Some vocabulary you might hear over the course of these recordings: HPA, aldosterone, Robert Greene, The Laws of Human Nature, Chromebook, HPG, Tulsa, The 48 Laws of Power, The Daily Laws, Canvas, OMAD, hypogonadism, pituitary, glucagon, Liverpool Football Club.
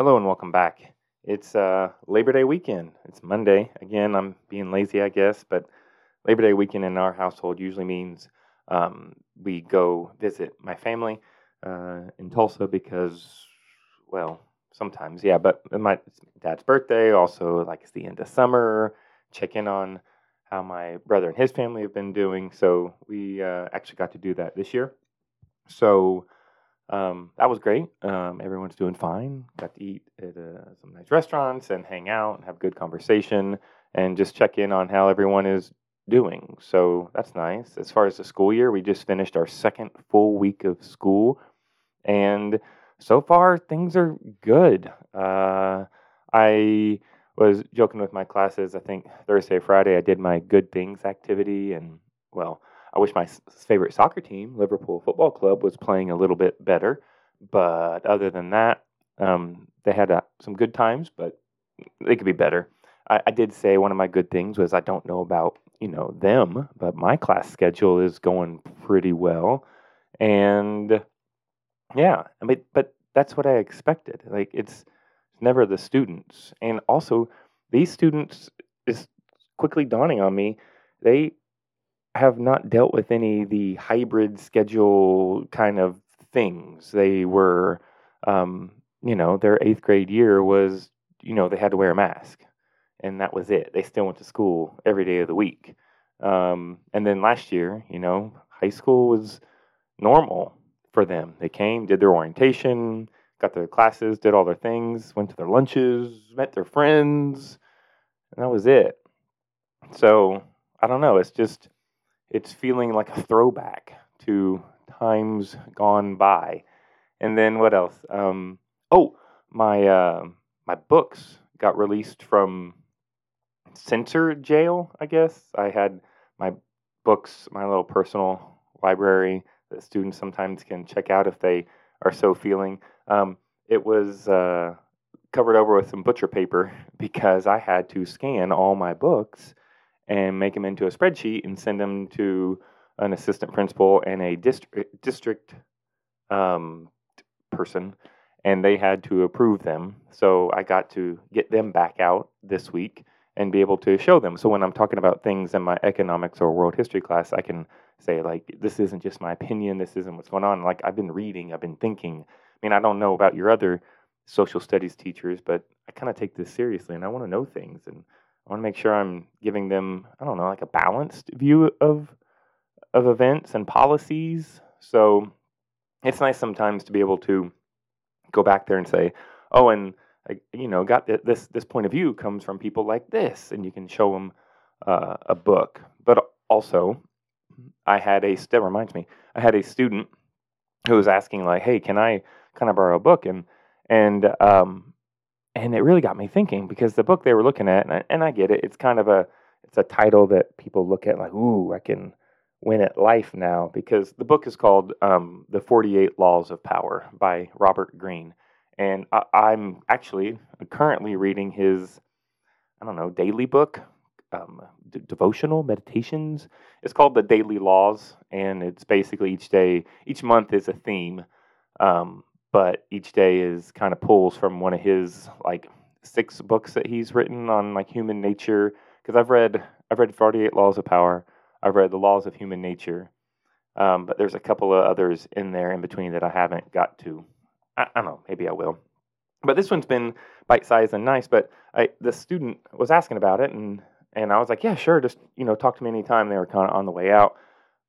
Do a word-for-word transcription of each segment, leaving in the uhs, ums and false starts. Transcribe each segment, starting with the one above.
Hello and welcome back. It's uh, Labor Day weekend. It's Monday. Again, I'm being lazy, I guess, but Labor Day weekend in our household usually means um, we go visit my family uh, in Tulsa because, well, sometimes, yeah, but my dad's birthday, also like it's the end of summer, check in on how my brother and his family have been doing. So we uh, actually got to do that this year. So um, that was great. Um, everyone's doing fine. Got to eat at uh, some nice restaurants and hang out and have good conversation and just check in on how everyone is doing. So that's nice. As far as the school year, we just finished our second full week of school. And so far, things are good. Uh, I was joking with my classes. I think Thursday, Friday, I did my good things activity. And, well, I wish my favorite soccer team, Liverpool Football Club, was playing a little bit better. But other than that, um, they had uh, some good times, but they could be better. I, I did say one of my good things was I don't know about, you know, them, but my class schedule is going pretty well. And yeah, I mean, but that's what I expected. Like, it's never the students. And also, these students, is quickly dawning on me, they have not dealt with any of the hybrid schedule kind of things. They were, um, you know, their eighth grade year was, you know, they had to wear a mask. And that was it. They still went to school every day of the week. Um, and then last year, you know, high school was normal for them. They came, did their orientation, got their classes, did all their things, went to their lunches, met their friends, and that was it. So, I don't know, it's just, it's feeling like a throwback to times gone by. And then what else? Um, oh, my uh, my books got released from censor jail, I guess. I had my books, my little personal library that students sometimes can check out if they are so feeling. Um, it was uh, covered over with some butcher paper because I had to scan all my books and make them into a spreadsheet and send them to an assistant principal and a district district um, person, and they had to approve them. So I got to get them back out this week and be able to show them. So when I'm talking about things in my economics or world history class, I can say, like, this isn't just my opinion, this isn't what's going on. Like, I've been reading, I've been thinking. I mean, I don't know about your other social studies teachers, but I kind of take this seriously, and I want to know things, and I want to make sure I'm giving them, I don't know, like a balanced view of of events and policies. So it's nice sometimes to be able to go back there and say, oh, and I, you know, got th- this this point of view comes from people like this, and you can show them uh, a book. But also, I had a that reminds me, I had a student who was asking, like, hey, can I kind of borrow a book? And and um and it really got me thinking, because the book they were looking at, and I, and I get it, it's kind of a it's a title that people look at like, ooh, I can win at life now, because the book is called um, The forty-eight Laws of Power by Robert Greene. And I, I'm actually currently reading his, I don't know, daily book, um, d- devotional meditations. It's called The Daily Laws, and it's basically each day, each month is a theme, um, but each day is kind of pulls from one of his like six books that he's written on like human nature. Because I've read, I've read forty-eight Laws of Power. I've read The Laws of Human Nature, um, but there's a couple of others in there in between that I haven't got to. I, I don't know, maybe I will. But this one's been bite-sized and nice, but I, the student was asking about it, and, and I was like, yeah, sure, just, you know, talk to me anytime. They were kind of on the way out.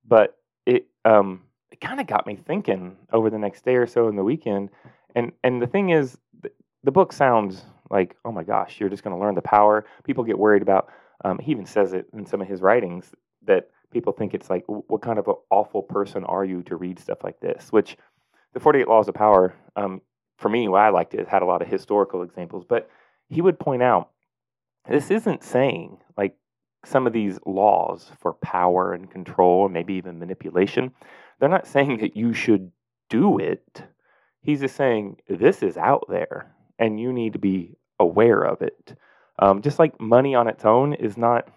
But it um, it kind of got me thinking over the next day or so in the weekend, and, and the thing is, the, the book sounds like, oh my gosh, you're just going to learn the power. People get worried about, um, he even says it in some of his writings, that people think it's like, what kind of an awful person are you to read stuff like this? Which, the forty-eight Laws of Power, um, for me, what I liked it, it had a lot of historical examples, but he would point out, this isn't saying, like, some of these laws for power and control, maybe even manipulation, they're not saying that you should do it. He's just saying, this is out there, and you need to be aware of it. Um, just like money on its own is not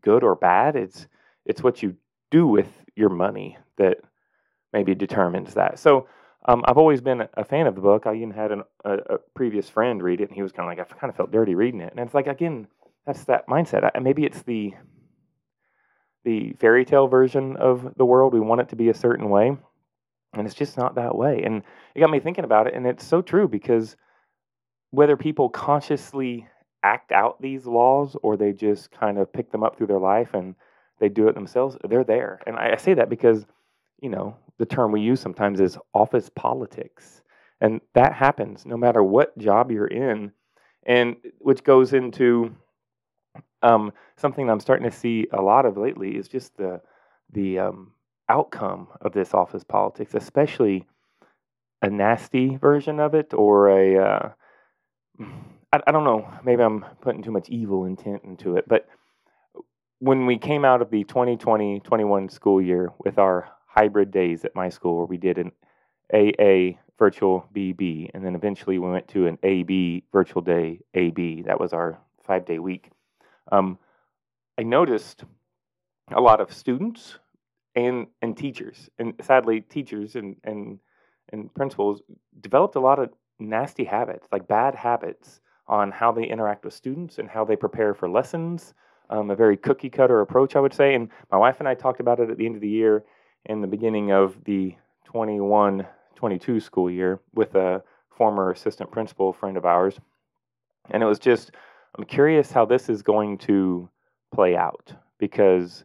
good or bad, it's It's what you do with your money that maybe determines that. So Um, I've always been a fan of the book. I even had an, a, a previous friend read it, and he was kind of like, I kind of felt dirty reading it. And it's like, again, that's that mindset. I, maybe it's the the fairy tale version of the world. We want it to be a certain way, and it's just not that way. And it got me thinking about it, and it's so true, because whether people consciously act out these laws or they just kind of pick them up through their life and they do it themselves, they're there. And I, I say that because, you know, the term we use sometimes is office politics. And that happens no matter what job you're in, and which goes into um, something that I'm starting to see a lot of lately is just the the um, outcome of this office politics, especially a nasty version of it, or a, uh, I, I don't know, maybe I'm putting too much evil intent into it, but when we came out of the twenty twenty twenty-one school year with our hybrid days at my school, where we did an A A virtual B B, and then eventually we went to an A B virtual day A B. That was our five-day week. Um, I noticed a lot of students and and teachers, and sadly, teachers and and and principals developed a lot of nasty habits, like bad habits, on how they interact with students and how they prepare for lessons. Um, a very cookie-cutter approach, I would say. And my wife and I talked about it at the end of the year, in the beginning of the twenty-one twenty-two school year, with a former assistant principal friend of ours. And it was just, I'm curious how this is going to play out, because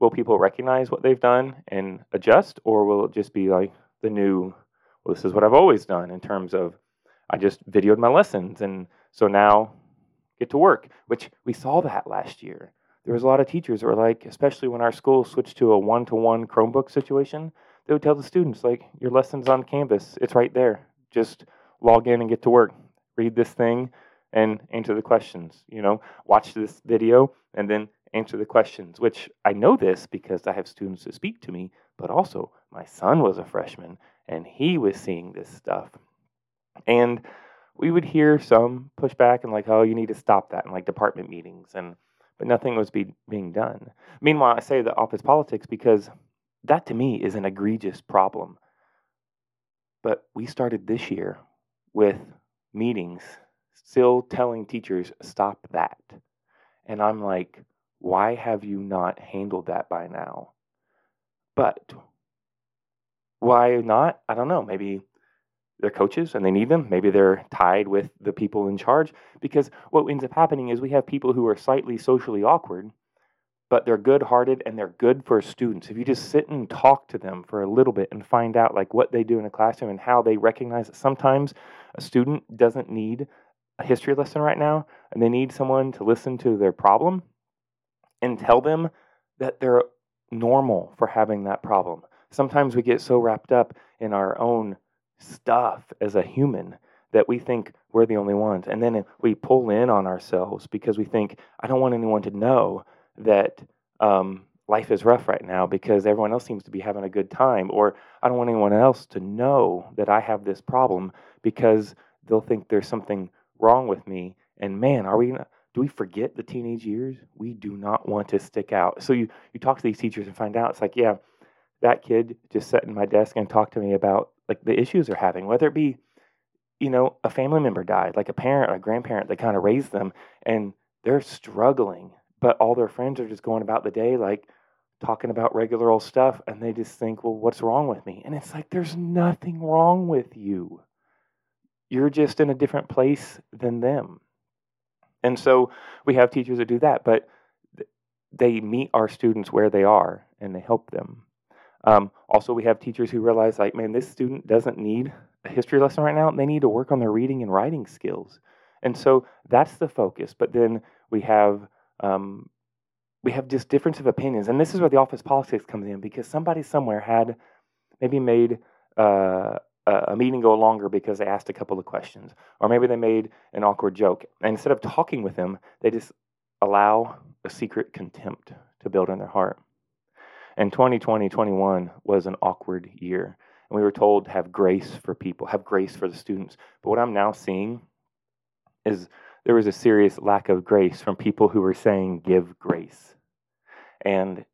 will people recognize what they've done and adjust, or will it just be like the new, well, this is what I've always done, in terms of I just videoed my lessons and so now get to work, which we saw that last year. There was a lot of teachers that were like, especially when our school switched to a one-to-one Chromebook situation, they would tell the students, like, your lesson's on Canvas. It's right there. Just log in and get to work. Read this thing and answer the questions. You know, watch this video and then answer the questions, which I know this because I have students that speak to me, but also my son was a freshman, and he was seeing this stuff. And we would hear some pushback and like, oh, you need to stop that in, like, department meetings, and but nothing was be, being done. Meanwhile, I say the office politics because that to me is an egregious problem. But we started this year with meetings still telling teachers, stop that. And I'm like, why have you not handled that by now? But why not? I don't know. Maybe they're coaches and they need them. Maybe they're tied with the people in charge, because what ends up happening is we have people who are slightly socially awkward, but they're good-hearted and they're good for students. If you just sit and talk to them for a little bit and find out like what they do in a classroom and how they recognize that sometimes a student doesn't need a history lesson right now, and they need someone to listen to their problem and tell them that they're normal for having that problem. Sometimes we get so wrapped up in our own stuff as a human that we think we're the only ones, and then we pull in on ourselves because we think, I don't want anyone to know that um, life is rough right now because everyone else seems to be having a good time, or I don't want anyone else to know that I have this problem because they'll think there's something wrong with me. And man, are we not, do we forget the teenage years? We do not want to stick out. So you you talk to these teachers and find out, it's like, yeah, that kid just sat in my desk and talked to me about like the issues they're having, whether it be, you know, a family member died, like a parent or a grandparent that kind of raised them, and they're struggling, but all their friends are just going about the day, like talking about regular old stuff, and they just think, well, what's wrong with me? And it's like, there's nothing wrong with you. You're just in a different place than them. And so we have teachers that do that, but they meet our students where they are and they help them. Um, also, we have teachers who realize, like, man, this student doesn't need a history lesson right now. They need to work on their reading and writing skills. And so that's the focus. But then we have um, we have just difference of opinions. And this is where the office politics comes in, because somebody somewhere had maybe made uh, a meeting go longer because they asked a couple of questions. Or maybe they made an awkward joke. And instead of talking with them, they just allow a secret contempt to build in their heart. And twenty twenty twenty-one was an awkward year. And we were told to have grace for people, have grace for the students. But what I'm now seeing is there was a serious lack of grace from people who were saying, give grace. And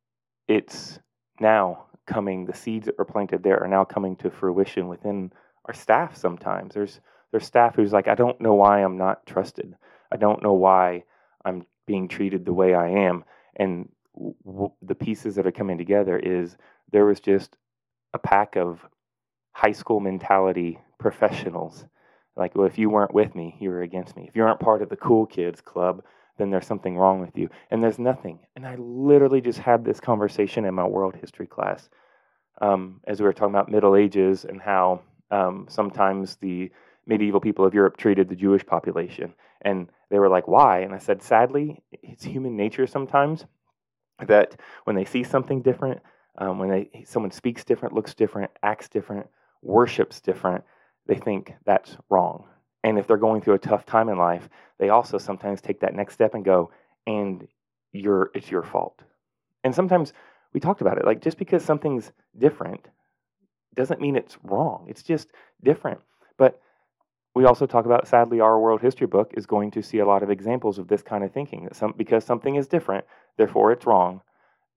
it's now coming, the seeds that were planted there are now coming to fruition within our staff sometimes. There's there's staff who's like, I don't know why I'm not trusted. I don't know why I'm being treated the way I am. And w the pieces that are coming together is there was just a pack of high school mentality professionals. Like, well, if you weren't with me, you were against me. If you aren't part of the cool kids club, then there's something wrong with you. And there's nothing. And I literally just had this conversation in my world history class um, as we were talking about Middle Ages and how um, sometimes the medieval people of Europe treated the Jewish population. And they were like, why? And I said, sadly, it's human nature sometimes that when they see something different, um, when they someone speaks different, looks different, acts different, worships different, they think that's wrong. And if they're going through a tough time in life, they also sometimes take that next step and go, and you're, it's your fault. And sometimes we talked about it, like just because something's different doesn't mean it's wrong. It's just different. But we also talk about, sadly, our world history book is going to see a lot of examples of this kind of thinking, that some, because something is different, therefore it's wrong.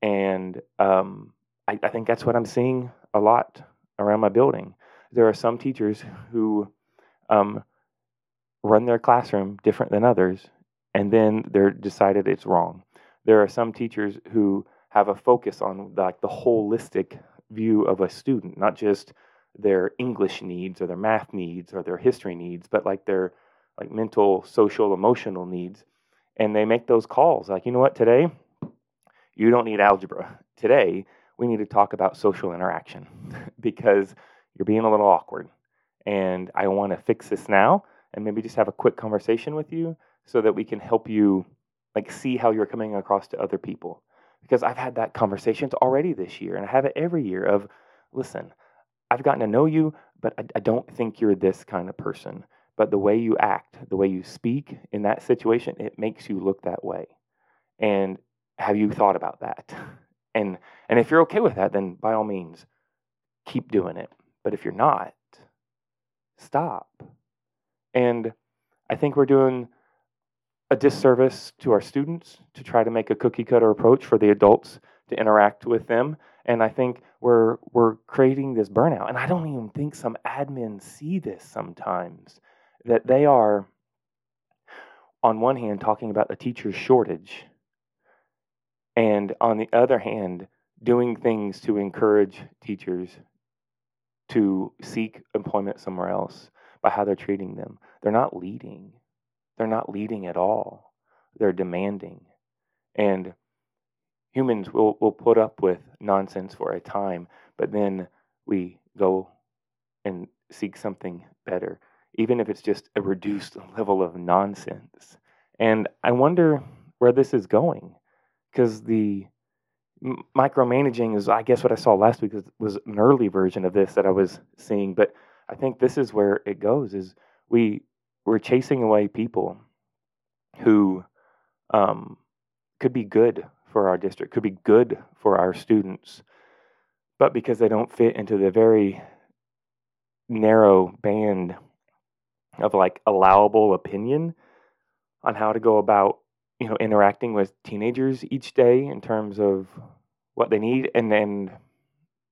And um, I, I think that's what I'm seeing a lot around my building. There are some teachers who um, run their classroom different than others, and then they're decided it's wrong. There are some teachers who have a focus on like the holistic view of a student, not just their English needs or their math needs or their history needs, but like their like mental, social, emotional needs. And they make those calls like, you know what, today you don't need algebra. Today we need to talk about social interaction because you're being a little awkward, and I want to fix this now and maybe just have a quick conversation with you so that we can help you like see how you're coming across to other people. Because I've had that conversations already this year, and I have it every year of, listen, I've gotten to know you, but I, I don't think you're this kind of person. But the way you act, the way you speak in that situation, it makes you look that way. And have you thought about that? And, and if you're okay with that, then by all means, keep doing it. But if you're not, stop. And I think we're doing a disservice to our students to try to make a cookie-cutter approach for the adults to interact with them. And I think we're, we're creating this burnout. And I don't even think some admins see this sometimes, that they are, on one hand, talking about the teacher's shortage, and on the other hand, doing things to encourage teachers to seek employment somewhere else by how they're treating them. They're not leading. They're not leading at all. They're demanding. And humans will, will put up with nonsense for a time, but then we go and seek something better, even if it's just a reduced level of nonsense. And I wonder where this is going, because the micromanaging is, I guess what I saw last week was, was an early version of this that I was seeing, but I think this is where it goes, is we, we're chasing away people who um, could be good for our district, could be good for our students, but because they don't fit into the very narrow band of like allowable opinion on how to go about, you know, interacting with teenagers each day in terms of what they need, and then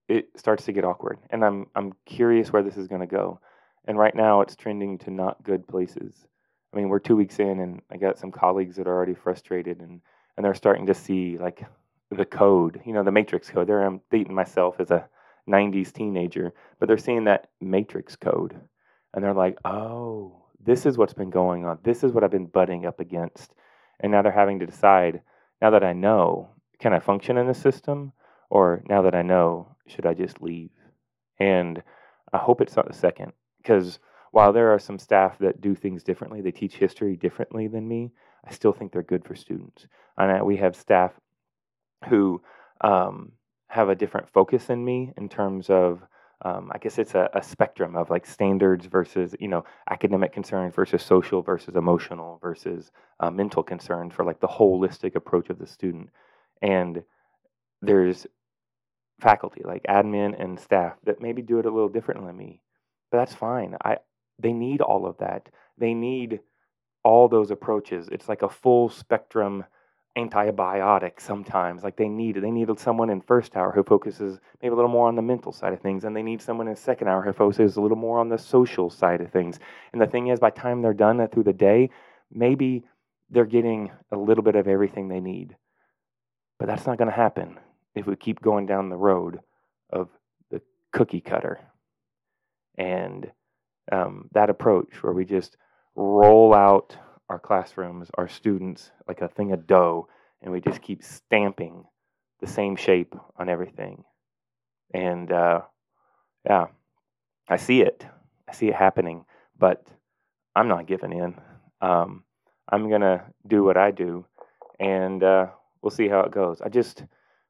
it starts to get awkward. And I'm I'm curious where this is going to go. And right now it's trending to not good places. I mean, we're two weeks in, and I got some colleagues that are already frustrated, and, and they're starting to see like the code, you know, the matrix code. There I'm dating myself as a nineties teenager, but they're seeing that matrix code, and they're like, oh, this is what's been going on. This is what I've been butting up against. And now they're having to decide, now that I know, can I function in the system? Or now that I know, should I just leave? And I hope it's not the second. Because while there are some staff that do things differently, they teach history differently than me, I still think they're good for students. And I, we have staff who um, have a different focus than me in terms of, um, I guess it's a, a spectrum of like standards versus, you know, academic concerns versus social versus emotional versus uh, mental concern for like the holistic approach of the student. And there's faculty, like admin and staff, that maybe do it a little differently than me. But that's fine. I, they need all of that. They need all those approaches. It's like a full spectrum antibiotic sometimes. Like they need they needed someone in first hour who focuses maybe a little more on the mental side of things, and they need someone in second hour who focuses a little more on the social side of things. And the thing is, by the time they're done through the day, maybe they're getting a little bit of everything they need. But that's not going to happen if we keep going down the road of the cookie cutter and um, that approach where we just roll out our classrooms, our students, like a thing of dough, and we just keep stamping the same shape on everything. And uh, yeah, I see it. I see it happening, but I'm not giving in. Um, I'm going to do what I do, and uh, we'll see how it goes. I just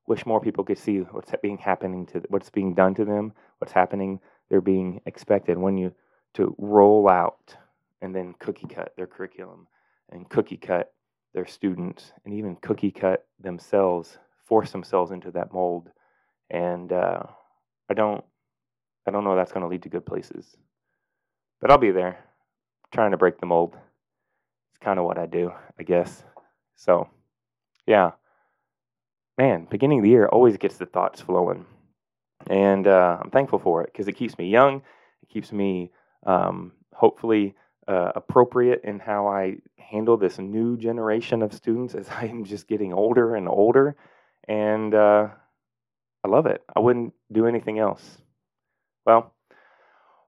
wish more people could see what's being happening to what's being done to them, what's happening, they're being expected when you to roll out and then cookie cut their curriculum and cookie cut their students and even cookie cut themselves, force themselves into that mold. And uh, I don't I don't know that's going to lead to good places. But I'll be there trying to break the mold. It's kind of what I do, I guess. So, yeah. Man, beginning of the year always gets the thoughts flowing. And uh, I'm thankful for it because it keeps me young. It keeps me um, hopefully Uh, appropriate in how I handle this new generation of students as I'm just getting older and older, and uh, I love it. I wouldn't do anything else. Well,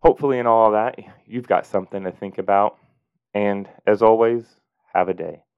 hopefully in all of that, you've got something to think about, and as always, have a day.